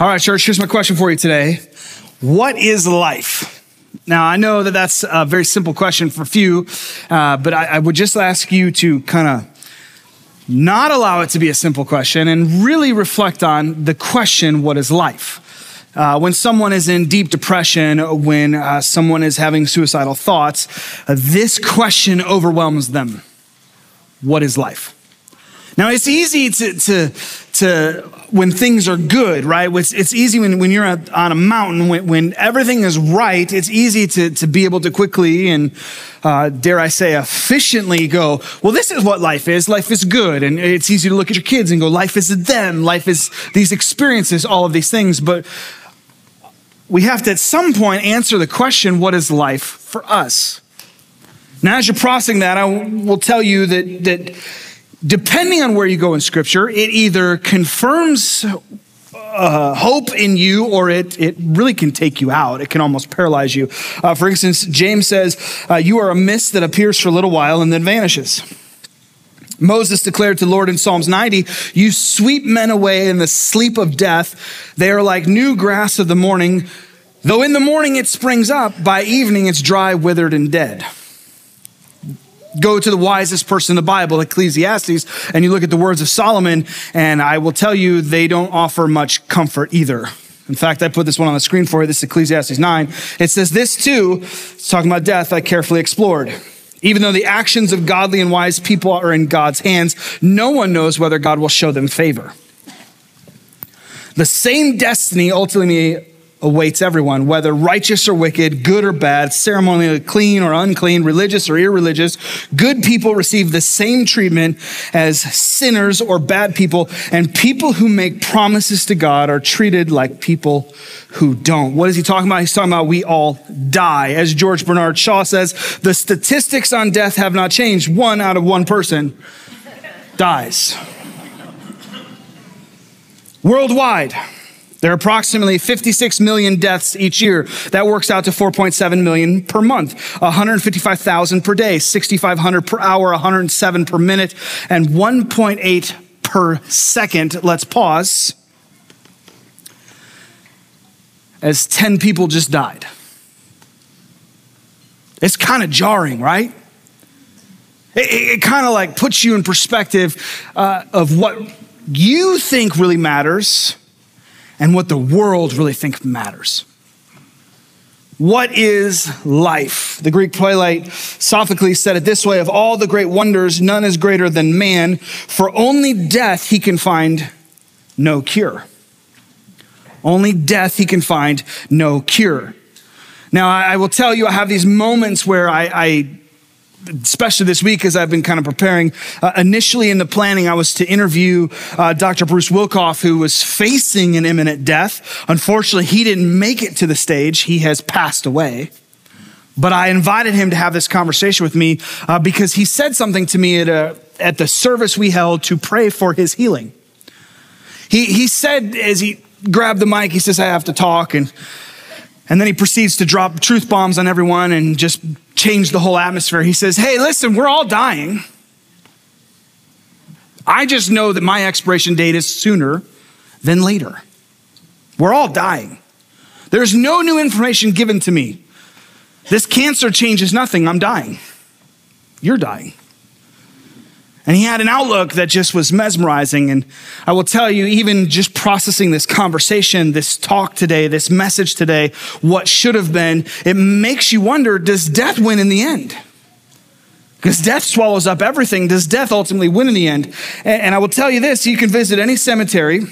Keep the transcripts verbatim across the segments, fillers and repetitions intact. All right, church, here's my question for you today. What is life? Now, I know that that's a very simple question for a few, uh, but I, I would just ask you to kind of not allow it to be a simple question and really reflect on the question, what is life? Uh, when someone is in deep depression, when uh, someone is having suicidal thoughts, uh, this question overwhelms them. What is life? Now, it's easy to, to, to when things are good, right? It's, it's easy when, when you're on a mountain, when, when everything is right, it's easy to, to be able to quickly and, uh, dare I say, efficiently go, well, this is what life is. Life is good. And it's easy to look at your kids and go, life is them. Life is these experiences, all of these things. But we have to, at some point, answer the question, what is life for us? Now, as you're processing that, I will tell you that that depending on where you go in Scripture, it either confirms uh, hope in you or it, it really can take you out. It can almost paralyze you. Uh, for instance, James says, uh, you are a mist that appears for a little while and then vanishes. Moses declared to the Lord in Psalms ninety, you sweep men away in the sleep of death. They are like new grass of the morning. Though in the morning it springs up, by evening it's dry, withered, and dead. Go to the wisest person in the Bible, Ecclesiastes, and you look at the words of Solomon, and I will tell you they don't offer much comfort either. In fact, I put this one on the screen for you. This is Ecclesiastes nine. It says, this too, it's talking about death, I carefully explored. Even though the actions of godly and wise people are in God's hands, no one knows whether God will show them favor. The same destiny ultimately awaits everyone, whether righteous or wicked, good or bad, ceremonially clean or unclean, religious or irreligious. Good people receive the same treatment as sinners or bad people, and people who make promises to God are treated like people who don't. What is he talking about? He's talking about we all die. As George Bernard Shaw says, the statistics on death have not changed. One out of one person dies. Worldwide, there are approximately fifty-six million deaths each year. That works out to four point seven million per month, one hundred fifty-five thousand per day, six thousand five hundred per hour, one hundred seven per minute, and one point eight per second. Let's pause. As ten people just died. It's kind of jarring, right? It, it, it kind of like puts you in perspective uh, of what you think really matters and what the world really thinks matters. What is life? The Greek playwright Sophocles said it this way, of all the great wonders, none is greater than man, for only death he can find no cure. Only death he can find no cure. Now, I will tell you, I have these moments where I, I especially this week as I've been kind of preparing, uh, initially in the planning, I was to interview uh, Doctor Bruce Wilcoff, who was facing an imminent death. Unfortunately, he didn't make it to the stage. He has passed away. But I invited him to have this conversation with me uh, because he said something to me at, a, at the service we held to pray for his healing. He, he said, as he grabbed the mic, he says, I have to talk. And And then he proceeds to drop truth bombs on everyone and just change the whole atmosphere. He says, hey, listen, we're all dying. I just know that my expiration date is sooner than later. We're all dying. There's no new information given to me. This cancer changes nothing. I'm dying. You're dying. And he had an outlook that just was mesmerizing. And I will tell you, even just processing this conversation, this talk today, this message today, what should have been, it makes you wonder, does death win in the end? Because death swallows up everything. Does death ultimately win in the end? And I will tell you this, you can visit any cemetery,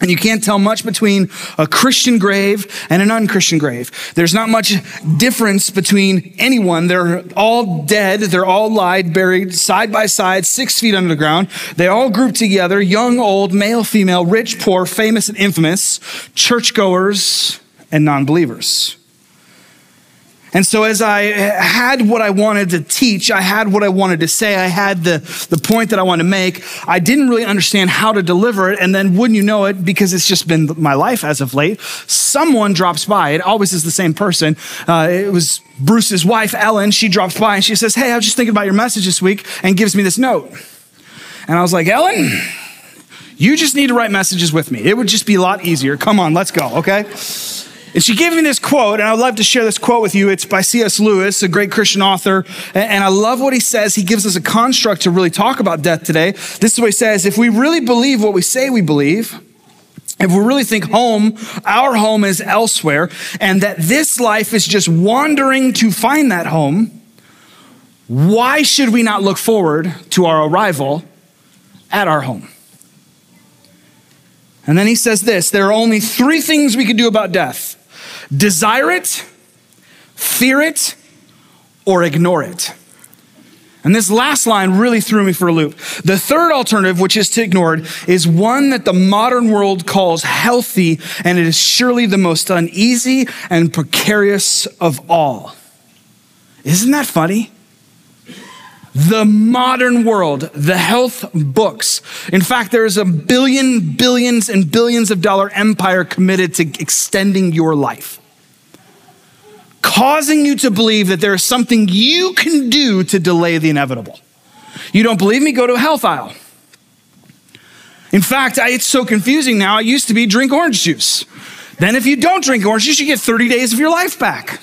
and you can't tell much between a Christian grave and an un-Christian grave. There's not much difference between anyone. They're all dead. They're all lied, buried side by side, six feet under the ground. They all group together, young, old, male, female, rich, poor, famous, and infamous, churchgoers and non-believers. And so as I had what I wanted to teach, I had what I wanted to say, I had the, the point that I wanted to make, I didn't really understand how to deliver it, and then wouldn't you know it, because it's just been my life as of late, someone drops by. It always is the same person. Uh, it was Bruce's wife, Ellen. She drops by and she says, hey, I was just thinking about your message this week, and gives me this note. And I was like, Ellen, You just need to write messages with me. It would just be a lot easier. Come on, let's go, okay? And she gave me this quote, and I'd love to share this quote with you. It's by C S Lewis, a great Christian author, and I love what he says. He gives us a construct to really talk about death today. This is what he says: if we really believe what we say we believe, if we really think home, our home is elsewhere, and that this life is just wandering to find that home, why should we not look forward to our arrival at our home? And then he says this: there are only three things we can do about death. Desire it, fear it, or ignore it. And this last line really threw me for a loop. The third alternative, which is to ignore it, is one that the modern world calls healthy, and it is surely the most uneasy and precarious of all. Isn't that funny? The modern world, the health books. In fact, there is a billion, billions, and billions of dollar empire committed to extending your life, causing you to believe that there is something you can do to delay the inevitable. You don't believe me? Go to a health aisle. In fact, I, it's so confusing now. It used to be drink orange juice. Then if you don't drink orange juice, you get thirty days of your life back.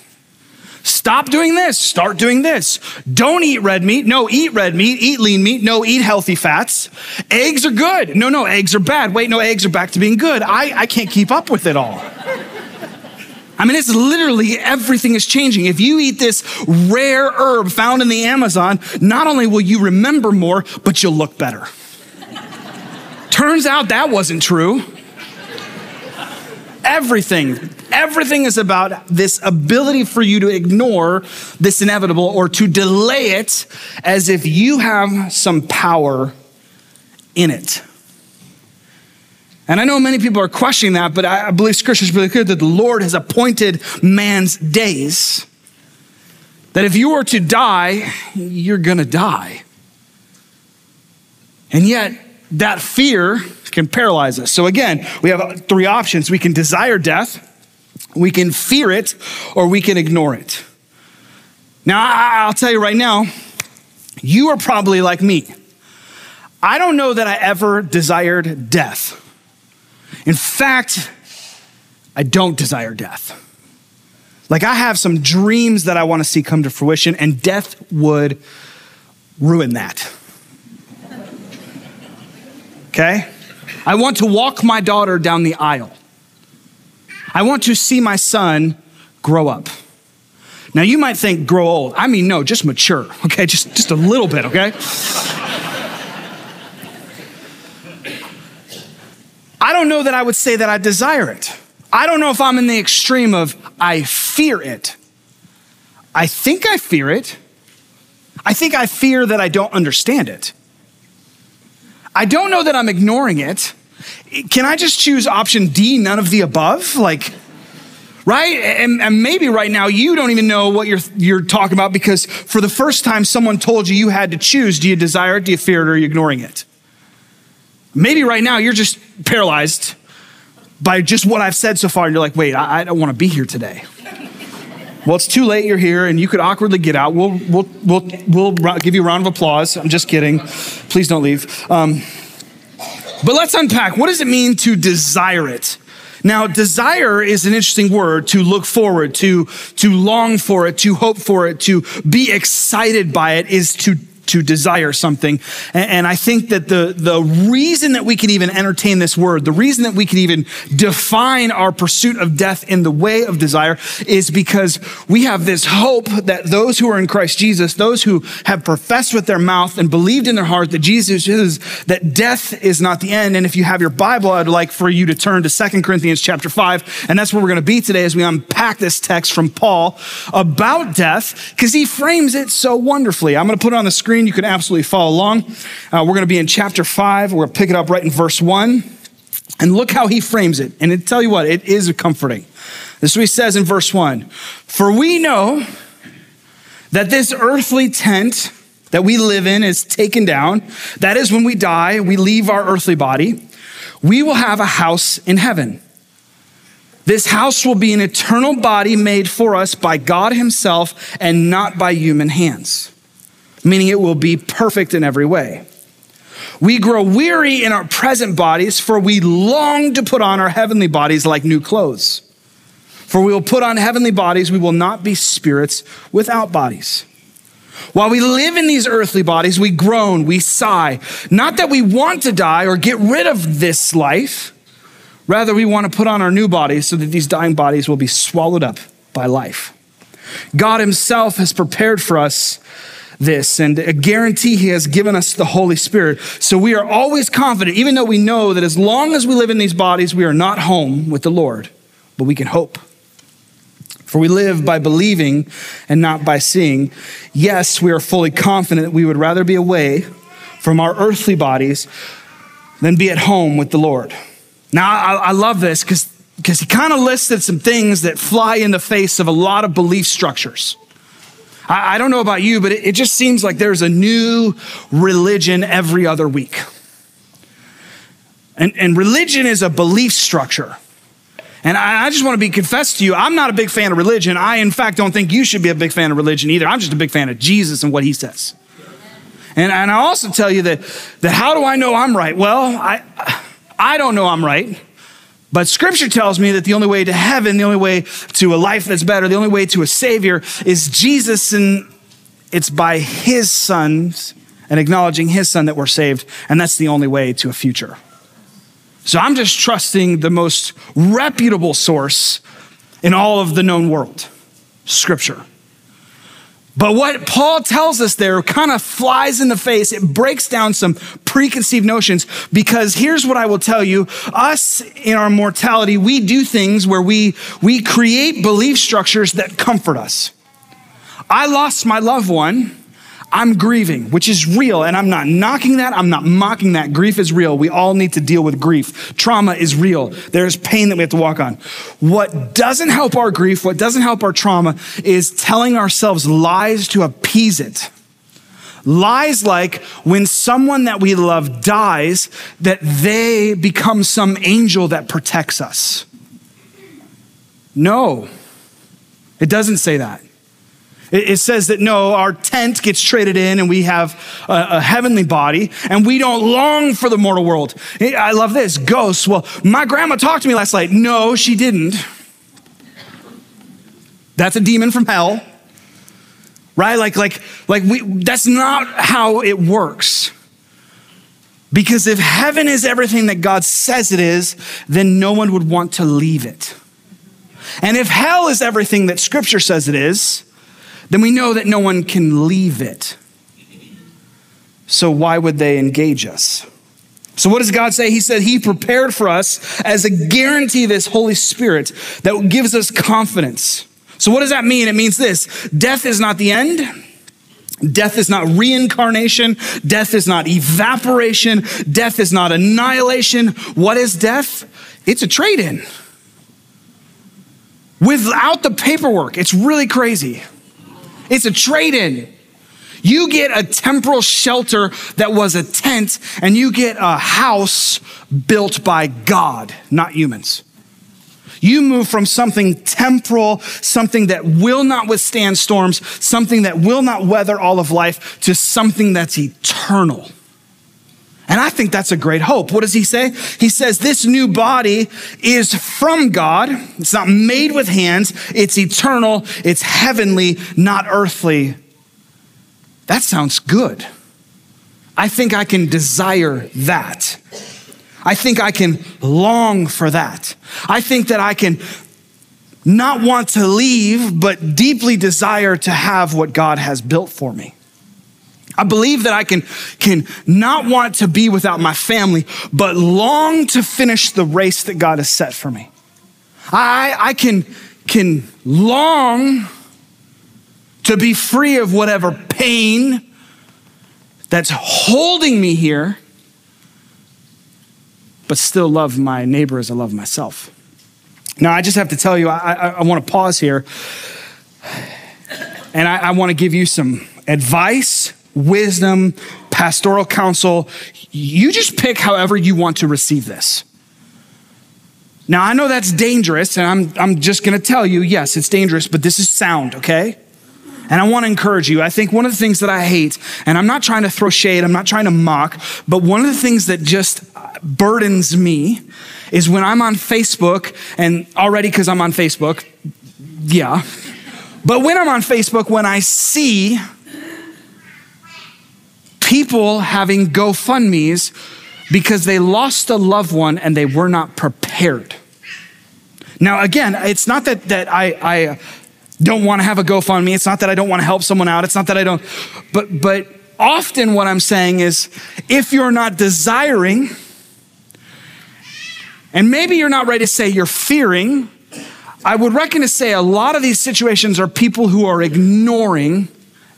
Stop doing this, start doing this. Don't eat red meat, no, eat red meat. Eat lean meat, no, eat healthy fats. Eggs are good, no, no, eggs are bad. Wait, no, eggs are back to being good. I, I can't keep up with it all. I mean, it's literally everything is changing. If you eat this rare herb found in the Amazon, not only will you remember more, but you'll look better. Turns out that wasn't true. Everything, everything is about this ability for you to ignore this inevitable or to delay it as if you have some power in it. And I know many people are questioning that, but I believe Scripture is really clear that the Lord has appointed man's days, that if you were to die, you're gonna die. And yet, that fear can paralyze us. So again, we have three options. We can desire death, we can fear it, or we can ignore it. Now, I'll tell you right now, you are probably like me. I don't know that I ever desired death. In fact, I don't desire death. Like, I have some dreams that I want to see come to fruition, and death would ruin that. Okay? I want to walk my daughter down the aisle. I want to see my son grow up. Now, you might think grow old. I mean, no, just mature, okay? Just, just a little bit, okay? I don't know that I would say that I desire it. I don't know if I'm in the extreme of I fear it. I think I fear it. I think I fear that I don't understand it. I don't know that I'm ignoring it. Can I just choose option D, none of the above? Like, right? And, and maybe right now you don't even know what you're, you're talking about, because for the first time someone told you you had to choose. Do you desire it, do you fear it, or are you ignoring it? Maybe right now you're just paralyzed by just what I've said so far, and you're like, wait, I, I don't want to be here today. Well, it's too late, you're here, and you could awkwardly get out. We'll, we'll, we'll, we'll give you a round of applause. I'm just kidding. Please don't leave. Um, but let's unpack. What does it mean to desire it? Now, desire is an interesting word, to look forward, to, to long for it, to hope for it, to be excited by it is to to desire something. And I think that the, the reason that we can even entertain this word, the reason that we can even define our pursuit of death in the way of desire, is because we have this hope that those who are in Christ Jesus, those who have professed with their mouth and believed in their heart that Jesus is, that death is not the end. And if you have your Bible, I'd like for you to turn to Second Corinthians chapter five. And that's where we're going to be today as we unpack this text from Paul about death, because he frames it so wonderfully. I'm going to put it on the screen. You can absolutely follow along. Uh, we're going to be in chapter five. We're going to pick it up right in verse one. And look how he frames it. And it, tell you what, it is comforting. This is what he says in verse one. For we know that this earthly tent that we live in is taken down. That is, when we die, we leave our earthly body. We will have a house in heaven. This house will be an eternal body made for us by God himself and not by human hands. Meaning it will be perfect in every way. We grow weary in our present bodies, for we long to put on our heavenly bodies like new clothes. For we will put on heavenly bodies, we will not be spirits without bodies. While we live in these earthly bodies, we groan, we sigh. Not that we want to die or get rid of this life. Rather, we want to put on our new bodies so that these dying bodies will be swallowed up by life. God himself has prepared for us this, and a guarantee he has given us the Holy Spirit. So we are always confident, even though we know that as long as we live in these bodies, we are not home with the Lord, but we can hope. For we live by believing and not by seeing. Yes, we are fully confident that we would rather be away from our earthly bodies than be at home with the Lord. Now, I, I love this because because he kind of listed some things that fly in the face of a lot of belief structures. I, I don't know about you, but it, it just seems like there's a new religion every other week. And, and religion is a belief structure. And I just want to be confessed to you, I'm not a big fan of religion. I, in fact, don't think you should be a big fan of religion either. I'm just a big fan of Jesus and what he says. And, and I also tell you that, that how do I know I'm right? Well, I, I don't know I'm right, but scripture tells me that the only way to heaven, the only way to a life that's better, the only way to a savior is Jesus, and it's by his son and acknowledging his son that we're saved, and that's the only way to a future. So I'm just trusting the most reputable source in all of the known world, scripture. But what Paul tells us there kind of flies in the face. It breaks down some preconceived notions, because here's what I will tell you. Us in our mortality, we do things where we, we create belief structures that comfort us. I lost my loved one. I'm grieving, which is real, and I'm not knocking that. I'm not mocking that. Grief is real. We all need to deal with grief. Trauma is real. There's pain that we have to walk on. What doesn't help our grief, what doesn't help our trauma, is telling ourselves lies to appease it. Lies like when someone that we love dies, that they become some angel that protects us. No, it doesn't say that. It says that, no, our tent gets traded in and we have a, a heavenly body, and we don't long for the mortal world. I love this. Ghosts. Well, my grandma talked to me last night. No, she didn't. That's a demon from hell, right? Like, like, like we, that's not how it works. Because if heaven is everything that God says it is, then no one would want to leave it. And if hell is everything that scripture says it is, then we know that no one can leave it. So why would they engage us? So what does God say? He said he prepared for us as a guarantee, this Holy Spirit that gives us confidence. So what does that mean? It means this: death is not the end. Death is not reincarnation. Death is not evaporation. Death is not annihilation. What is death? It's a trade-in. Without the paperwork, it's really crazy. It's a trade-in. You get a temporal shelter that was a tent, and you get a house built by God, not humans. You move from something temporal, something that will not withstand storms, something that will not weather all of life, to something that's eternal. And I think that's a great hope. What does he say? He says this new body is from God. It's not made with hands. It's eternal. It's heavenly, not earthly. That sounds good. I think I can desire that. I think I can long for that. I think that I can not want to leave, but deeply desire to have what God has built for me. I believe that I can, can not want to be without my family, but long to finish the race that God has set for me. I, I can, can long to be free of whatever pain that's holding me here, but still love my neighbor as I love myself. Now, I just have to tell you, I, I, I want to pause here, and I, I want to give you some advice, wisdom, pastoral counsel. You just pick however you want to receive this. Now, I know that's dangerous, and I'm, I'm just going to tell you, yes, it's dangerous, but this is sound, okay? And I want to encourage you. I think one of the things that I hate, and I'm not trying to throw shade, I'm not trying to mock, but one of the things that just burdens me is when I'm on Facebook, and already because I'm on Facebook, yeah. But when I'm on Facebook, when I see people having GoFundMes because they lost a loved one and they were not prepared. Now, again, it's not that, that I, I don't want to have a GoFundMe. It's not that I don't want to help someone out. It's not that I don't. But, but often what I'm saying is if you're not desiring, and maybe you're not ready to say you're fearing, I would reckon to say a lot of these situations are people who are ignoring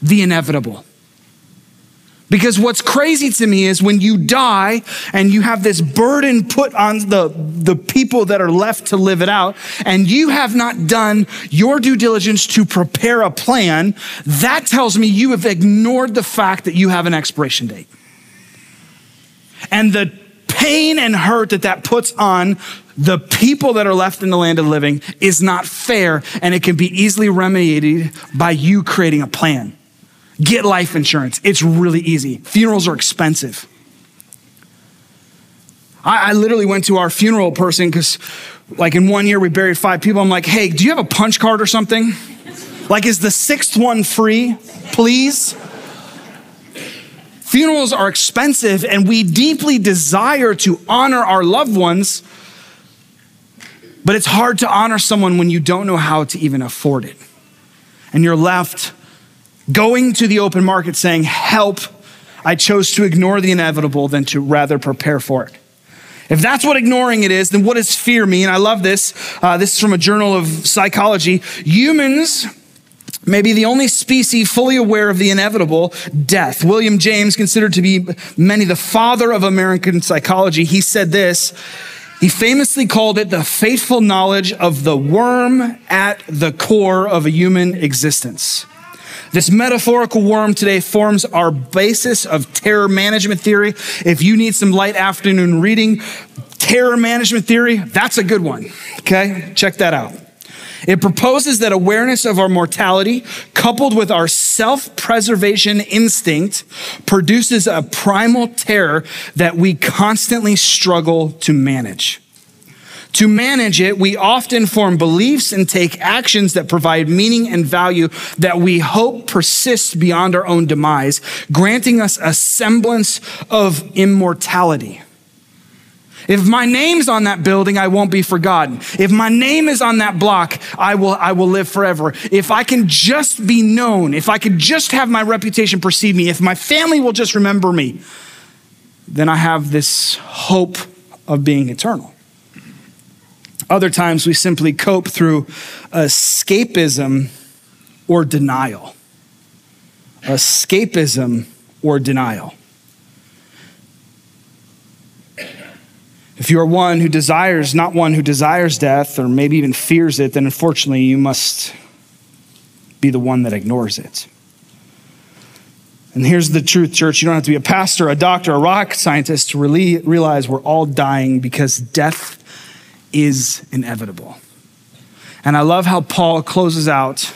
the inevitable. Because what's crazy to me is when you die and you have this burden put on the, the people that are left to live it out, and you have not done your due diligence to prepare a plan, that tells me you have ignored the fact that you have an expiration date. And the pain and hurt that that puts on the people that are left in the land of living is not fair, and it can be easily remedied by you creating a plan. Get life insurance. It's really easy. Funerals are expensive. I, I literally went to our funeral person because like in one year we buried five people. I'm like, hey, do you have a punch card or something? Like, is the sixth one free, please? Funerals are expensive, and we deeply desire to honor our loved ones, but it's hard to honor someone when you don't know how to even afford it. And you're left going to the open market saying, help, I chose to ignore the inevitable than to rather prepare for it. If that's what ignoring it is, then what does fear mean? I love this. Uh, this is from a journal of psychology. Humans may be the only species fully aware of the inevitable, death. William James, considered to be many the father of American psychology, he said this. He famously called it the fateful knowledge of the worm at the core of a human existence. This metaphorical worm today forms our basis of terror management theory. If you need some light afternoon reading, terror management theory, that's a good one, okay? Check that out. It proposes that awareness of our mortality, coupled with our self-preservation instinct, produces a primal terror that we constantly struggle to manage. To manage it, we often form beliefs and take actions that provide meaning and value that we hope persist beyond our own demise, granting us a semblance of immortality. If my name's on that building, I won't be forgotten. If my name is on that block, I will, I will live forever. If I can just be known, if I can just have my reputation precede me, if my family will just remember me, then I have this hope of being eternal. Other times we simply cope through escapism or denial. Escapism or denial. If you are one who desires, not one who desires death, or maybe even fears it, then unfortunately you must be the one that ignores it. And here's the truth, church. You don't have to be a pastor, a doctor, a rocket scientist to really realize we're all dying because death is inevitable. And I love how Paul closes out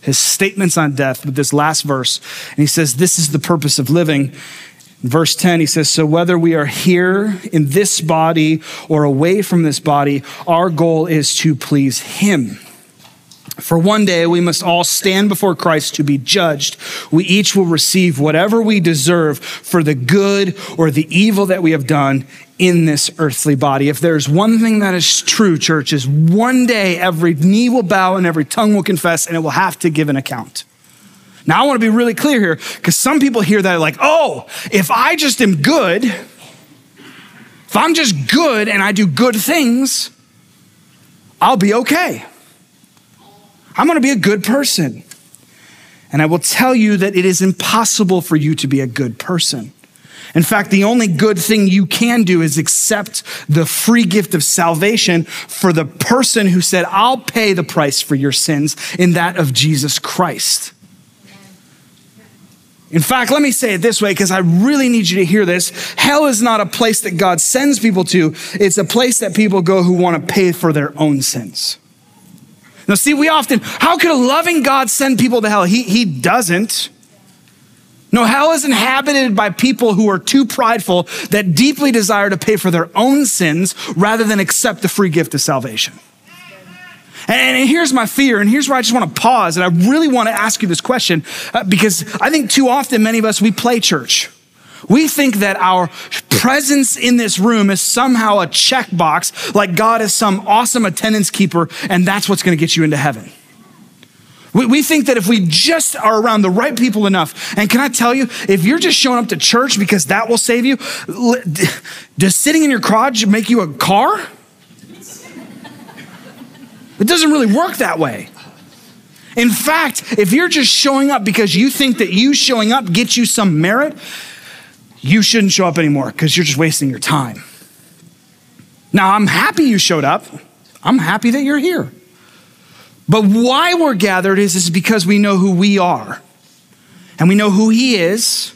his statements on death with this last verse. And he says, this is the purpose of living. In verse ten, he says, so whether we are here in this body or away from this body, our goal is to please him. For one day, we must all stand before Christ to be judged. We each will receive whatever we deserve for the good or the evil that we have done in this earthly body. If there's one thing that is true, church, is one day every knee will bow and every tongue will confess, and it will have to give an account. Now, I want to be really clear here, because some people hear that like, oh, if I just am good, if I'm just good and I do good things, I'll be okay. I'm going to be a good person. And I will tell you that it is impossible for you to be a good person. In fact, the only good thing you can do is accept the free gift of salvation for the person who said, I'll pay the price for your sins, in that of Jesus Christ. In fact, let me say it this way, because I really need you to hear this. Hell is not a place that God sends people to. It's a place that people go who want to pay for their own sins. Now see, we often, how could a loving God send people to hell? He, he doesn't. No, hell is inhabited by people who are too prideful, that deeply desire to pay for their own sins rather than accept the free gift of salvation. And here's my fear, and here's where I just want to pause, and I really want to ask you this question, uh, because I think too often many of us, we play church. We think that our presence in this room is somehow a checkbox, like God is some awesome attendance keeper, and that's what's going to get you into heaven. We, we think that if we just are around the right people enough, and can I tell you, if you're just showing up to church because that will save you, does sitting in your garage make you a car? It doesn't really work that way. In fact, if you're just showing up because you think that you showing up gets you some merit, you shouldn't show up anymore because you're just wasting your time. Now, I'm happy you showed up. I'm happy that you're here. But why we're gathered is, is because we know who we are and we know who He is.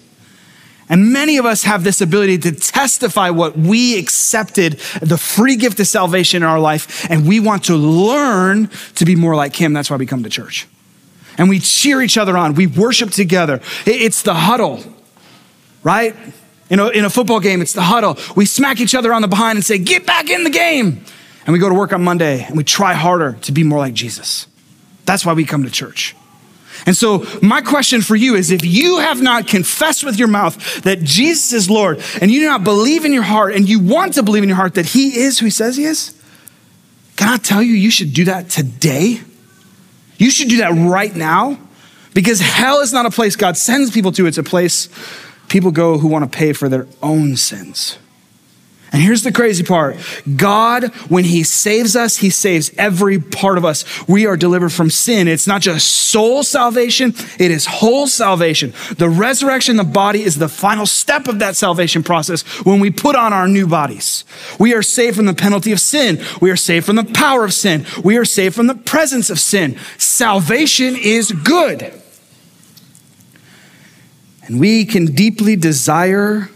And many of us have this ability to testify what we accepted, the free gift of salvation in our life, and we want to learn to be more like Him. That's why we come to church. And we cheer each other on. We worship together. It's the huddle, right? In a, in a football game, it's the huddle. We smack each other on the behind and say, get back in the game. And we go to work on Monday, and we try harder to be more like Jesus. That's why we come to church. And so my question for you is, if you have not confessed with your mouth that Jesus is Lord, and you do not believe in your heart, and you want to believe in your heart that He is who He says He is, can I tell you, you should do that today? You should do that right now, because hell is not a place God sends people to. It's a place people go who want to pay for their own sins. And here's the crazy part. God, when He saves us, He saves every part of us. We are delivered from sin. It's not just soul salvation, it is whole salvation. The resurrection of the body is the final step of that salvation process when we put on our new bodies. We are saved from the penalty of sin. We are saved from the power of sin. We are saved from the presence of sin. Salvation is good. And we can deeply desire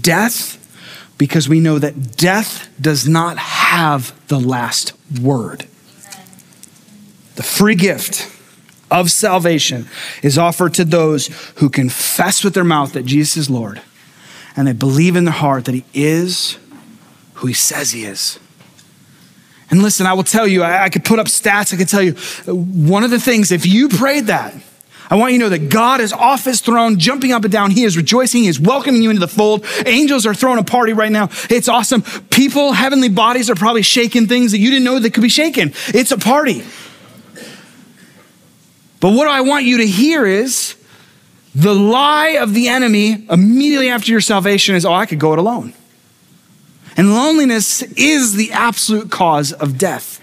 death, because we know that death does not have the last word. The free gift of salvation is offered to those who confess with their mouth that Jesus is Lord, and they believe in their heart that He is who He says He is. And listen, I will tell you, I, I could put up stats, I could tell you, one of the things, if you prayed that, I want you to know that God is off His throne, jumping up and down. He is rejoicing. He is welcoming you into the fold. Angels are throwing a party right now. It's awesome. People, heavenly bodies are probably shaking things that you didn't know that could be shaken. It's a party. But what I want you to hear is the lie of the enemy immediately after your salvation is, oh, I could go it alone. And loneliness is the absolute cause of death.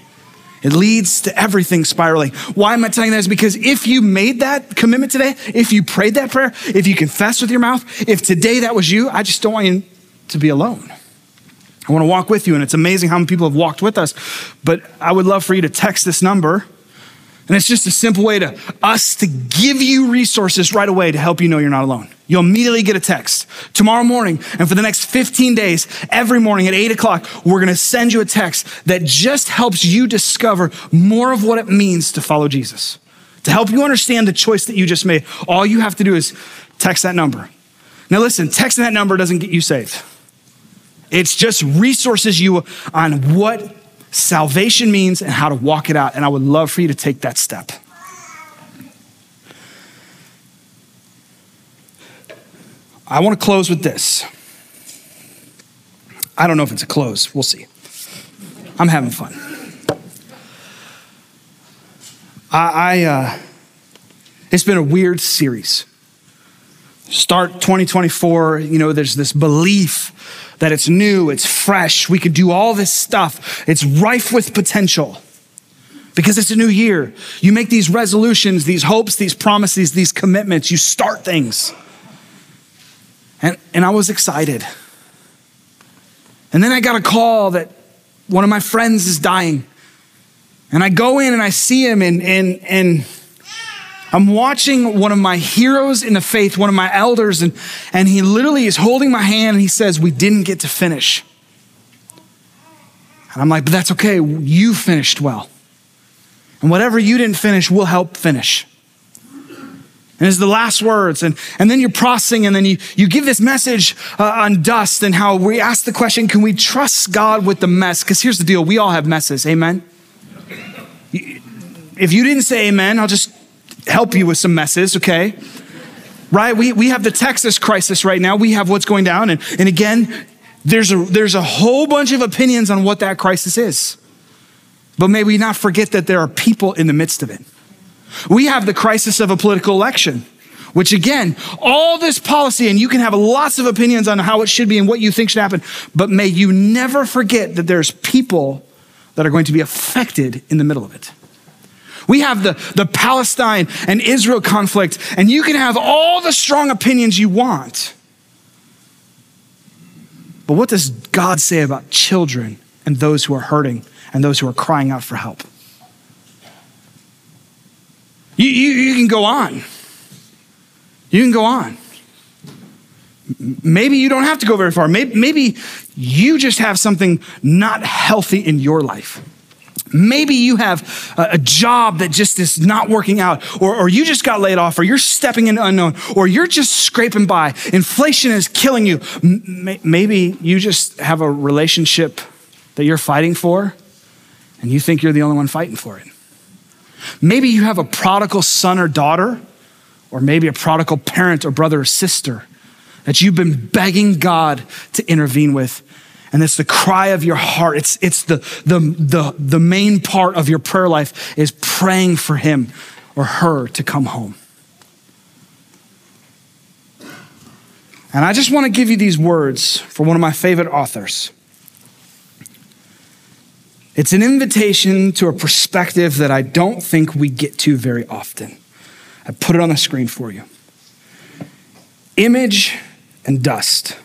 It leads to everything spiraling. Why am I telling you that? It's because if you made that commitment today, if you prayed that prayer, if you confessed with your mouth, if today that was you, I just don't want you to be alone. I want to walk with you, and it's amazing how many people have walked with us, but I would love for you to text this number, and it's just a simple way to us to give you resources right away to help you know you're not alone. You'll immediately get a text tomorrow morning. And for the next fifteen days, every morning at eight o'clock, we're gonna send you a text that just helps you discover more of what it means to follow Jesus. To help you understand the choice that you just made, all you have to do is text that number. Now listen, texting that number doesn't get you saved. It's just resources you on what salvation means and how to walk it out. And I would love for you to take that step. I want to close with this. I don't know if it's a close. We'll see. I'm having fun. I, I uh, it's been a weird series. Start twenty twenty-four, you know, there's this belief that it's new, it's fresh, we could do all this stuff. It's rife with potential. Because it's a new year. You make these resolutions, these hopes, these promises, these commitments. You start things. And, and I was excited. And then I got a call that one of my friends is dying. And I go in and I see him and, and, and I'm watching one of my heroes in the faith, one of my elders, and, and he literally is holding my hand and he says, we didn't get to finish. And I'm like, but that's okay, you finished well. And whatever you didn't finish, we'll help finish. And it's the last words. And, and then you're processing, and then you, you give this message uh, on dust and how we ask the question, can we trust God with the mess? Because here's the deal. We all have messes. Amen? If you didn't say amen, I'll just help you with some messes, okay? Right? We, we have the Texas crisis right now. We have what's going down. And, and again, there's a, there's a whole bunch of opinions on what that crisis is. But may we not forget that there are people in the midst of it. We have the crisis of a political election, which again, all this policy, and you can have lots of opinions on how it should be and what you think should happen, but may you never forget that there's people that are going to be affected in the middle of it. We have the, the Palestine and Israel conflict, and you can have all the strong opinions you want. But what does God say about children and those who are hurting and those who are crying out for help? You, you, you can go on. You can go on. Maybe you don't have to go very far. Maybe, maybe you just have something not healthy in your life. Maybe you have a, a job that just is not working out, or, or you just got laid off, or you're stepping into unknown, or you're just scraping by. Inflation is killing you. M- maybe you just have a relationship that you're fighting for, and you think you're the only one fighting for it. Maybe you have a prodigal son or daughter, or maybe a prodigal parent or brother or sister that you've been begging God to intervene with. And it's the cry of your heart. It's, it's the, the, the, the main part of your prayer life is praying for him or her to come home. And I just want to give you these words from one of my favorite authors. It's an invitation to a perspective that I don't think we get to very often. I put it on the screen for you. Image and dust.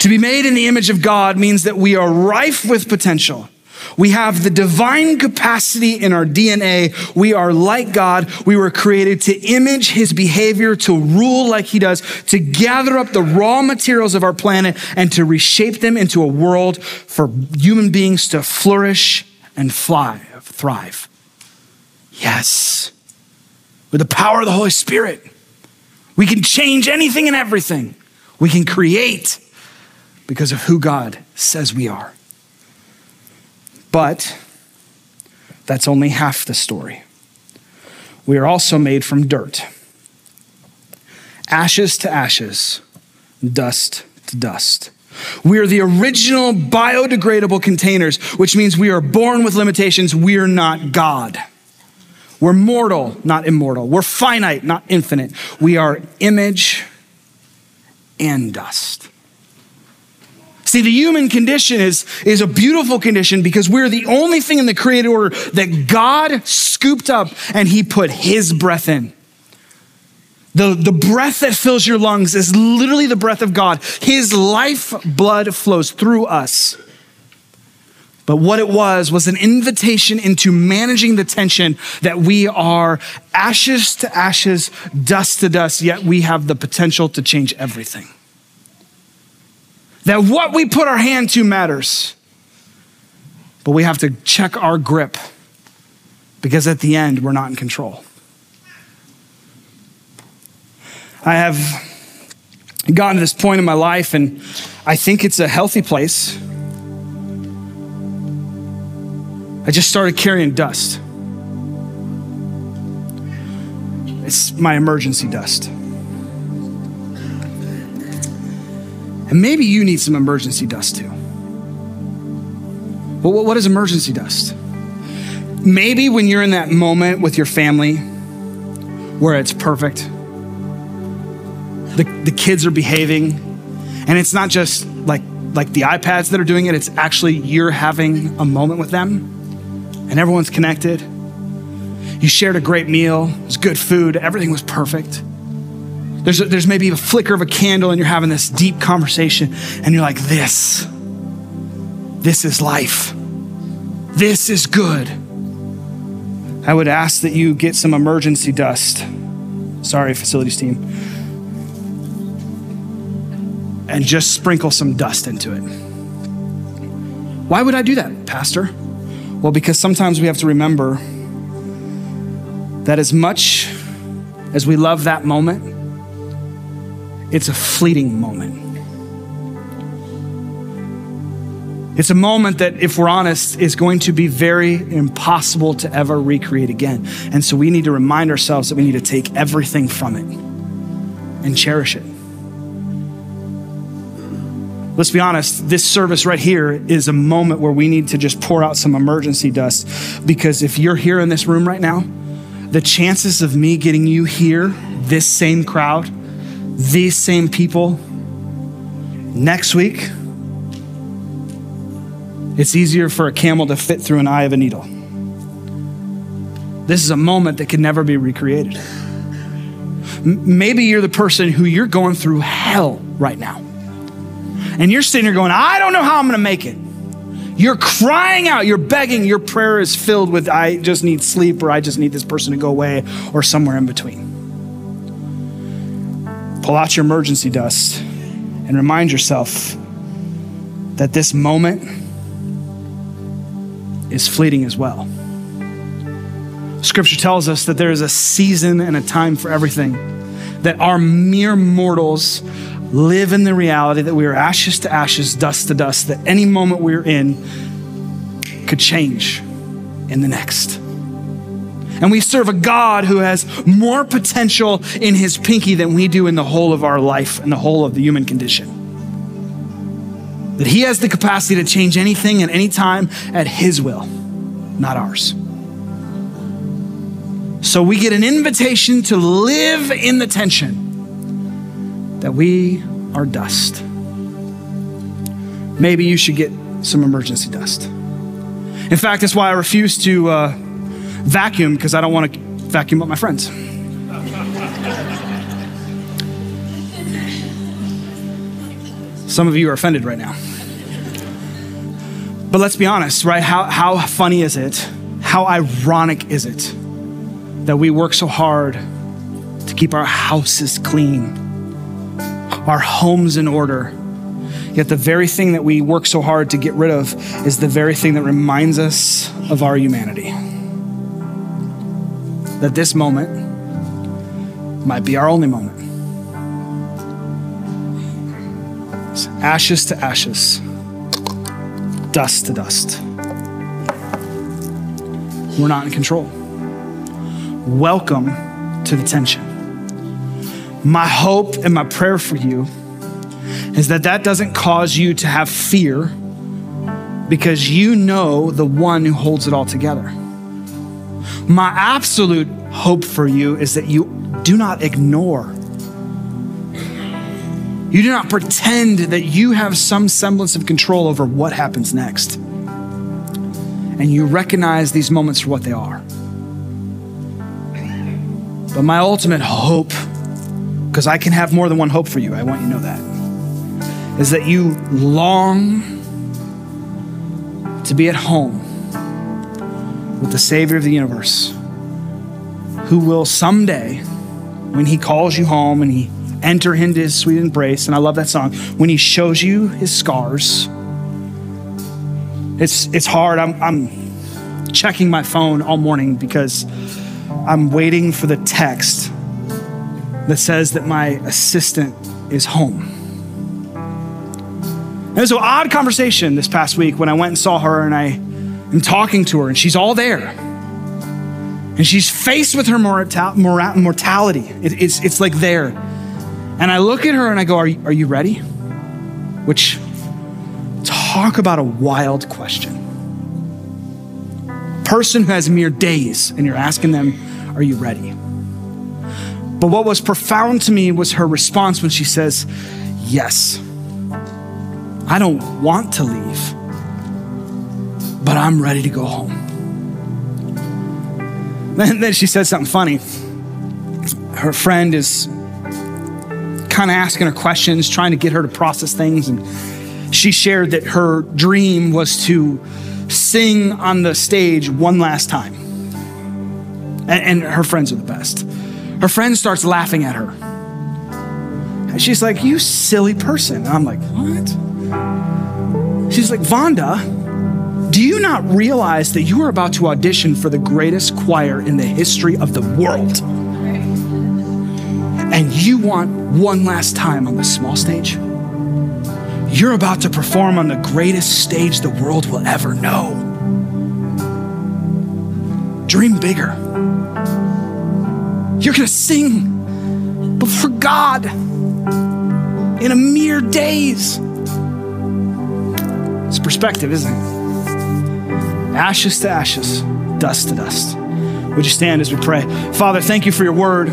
To be made in the image of God means that we are rife with potential. We have the divine capacity in our D N A. We are like God. We were created to image his behavior, to rule like he does, to gather up the raw materials of our planet and to reshape them into a world for human beings to flourish and fly, thrive. Yes. With the power of the Holy Spirit, we can change anything and everything. We can create because of who God says we are. But that's only half the story. We are also made from dirt. Ashes to ashes, dust to dust. We are the original biodegradable containers, which means we are born with limitations. We are not God. We're mortal, not immortal. We're finite, not infinite. We are image and dust. See, the human condition is, is a beautiful condition because we're the only thing in the created order that God scooped up and he put his breath in. The, the breath that fills your lungs is literally the breath of God. His life blood flows through us. But what it was, was an invitation into managing the tension that we are ashes to ashes, dust to dust, yet we have the potential to change everything. That what we put our hand to matters. But we have to check our grip because at the end, we're not in control. I have gotten to this point in my life and I think it's a healthy place. I just started carrying dust. It's my emergency dust. And maybe you need some emergency dust too. But what is emergency dust? Maybe when you're in that moment with your family where it's perfect, the, the kids are behaving, and it's not just like, like the iPads that are doing it, it's actually you're having a moment with them, and everyone's connected. You shared a great meal, it was good food, everything was perfect. There's, a, there's maybe a flicker of a candle and you're having this deep conversation and you're like, this, this is life. This is good. I would ask that you get some emergency dust. Sorry, facilities team. And just sprinkle some dust into it. Why would I do that, Pastor? Well, because sometimes we have to remember that as much as we love that moment, it's a fleeting moment. It's a moment that, if we're honest, is going to be very impossible to ever recreate again. And so we need to remind ourselves that we need to take everything from it and cherish it. Let's be honest, this service right here is a moment where we need to just pour out some emergency dust, because if you're here in this room right now, the chances of me getting you here, this same crowd, these same people, next week, it's easier for a camel to fit through an eye of a needle. This is a moment that can never be recreated. M- maybe you're the person who you're going through hell right now. And you're sitting here going, I don't know how I'm gonna make it. You're crying out, you're begging, your prayer is filled with, I just need sleep, or I just need this person to go away, or somewhere in between. Pull out your emergency dust and remind yourself that this moment is fleeting as well. Scripture tells us that there is a season and a time for everything, that our mere mortals live in the reality that we are ashes to ashes, dust to dust, that any moment we're in could change in the next. And we serve a God who has more potential in his pinky than we do in the whole of our life and the whole of the human condition. That he has the capacity to change anything at any time at his will, not ours. So we get an invitation to live in the tension that we are dust. Maybe you should get some emergency dust. In fact, that's why I refuse to uh, vacuum, because I don't want to vacuum up my friends. Some of you are offended right now. But let's be honest, right? How, how funny is it? How ironic is it that we work so hard to keep our houses clean, our homes in order, yet the very thing that we work so hard to get rid of is the very thing that reminds us of our humanity. That this moment might be our only moment. Ashes to ashes, dust to dust. We're not in control. Welcome to the tension. My hope and my prayer for you is that that doesn't cause you to have fear, because you know the one who holds it all together. My absolute hope for you is that you do not ignore. You do not pretend that you have some semblance of control over what happens next. And you recognize these moments for what they are. But my ultimate hope, because I can have more than one hope for you, I want you to know that, is that you long to be at home with the Savior of the universe, who will someday, when he calls you home and he enter into his sweet embrace, and I love that song, when he shows you his scars. It's it's hard. I'm, I'm checking my phone all morning because I'm waiting for the text that says that my assistant is home. It was an odd conversation this past week when I went and saw her, and I am talking to her, and she's all there. And she's faced with her mortality. It, it's, it's like there. And I look at her and I go, are you, are you ready? Which, talk about a wild question. Person who has mere days, and you're asking them, are you ready? But what was profound to me was her response when she says, yes. I don't want to leave, but I'm ready to go home. And then she said something funny. Her friend is kind of asking her questions, trying to get her to process things. And she shared that her dream was to sing on the stage one last time. And, and her friends are the best. Her friend starts laughing at her. And she's like, you silly person. And I'm like, what? She's like, Vonda, Do you not realize that you are about to audition for the greatest choir in the history of the world? And you want one last time on this small stage? You're about to perform on the greatest stage the world will ever know. Dream bigger. You're gonna sing before God in a mere days. It's perspective, isn't it? Ashes to ashes, dust to dust. Would you stand as we pray? Father, thank you for your word.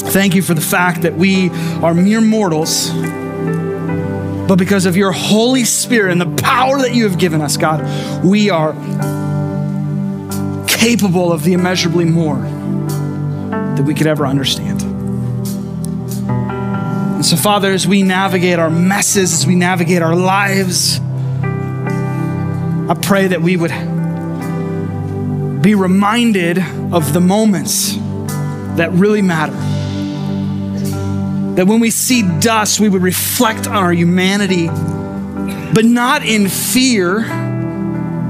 Thank you for the fact that we are mere mortals, but because of your Holy Spirit and the power that you have given us, God, we are capable of the immeasurably more that we could ever understand. And so, Father, as we navigate our messes, as we navigate our lives, I pray that we would be reminded of the moments that really matter. That when we see dust, we would reflect on our humanity, but not in fear,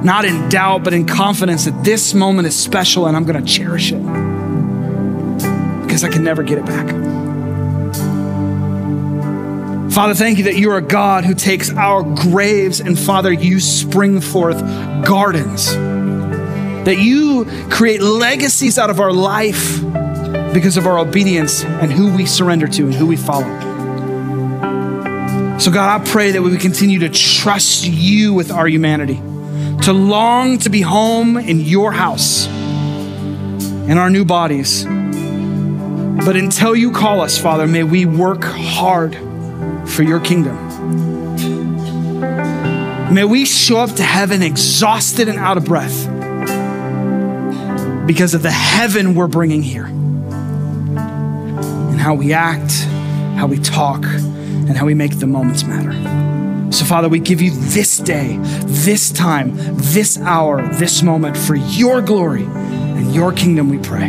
not in doubt, but in confidence that this moment is special and I'm gonna cherish it because I can never get it back. Father, thank you that you are a God who takes our graves, and Father, you spring forth gardens, that you create legacies out of our life because of our obedience and who we surrender to and who we follow. So God, I pray that we would continue to trust you with our humanity, to long to be home in your house, in our new bodies. But until you call us, Father, may we work hard for your kingdom. May we show up to heaven exhausted and out of breath because of the heaven we're bringing here. How we act, how we talk, and how we make the moments matter. So Father, we give you this day, this time, this hour, this moment for your glory and your kingdom, we pray.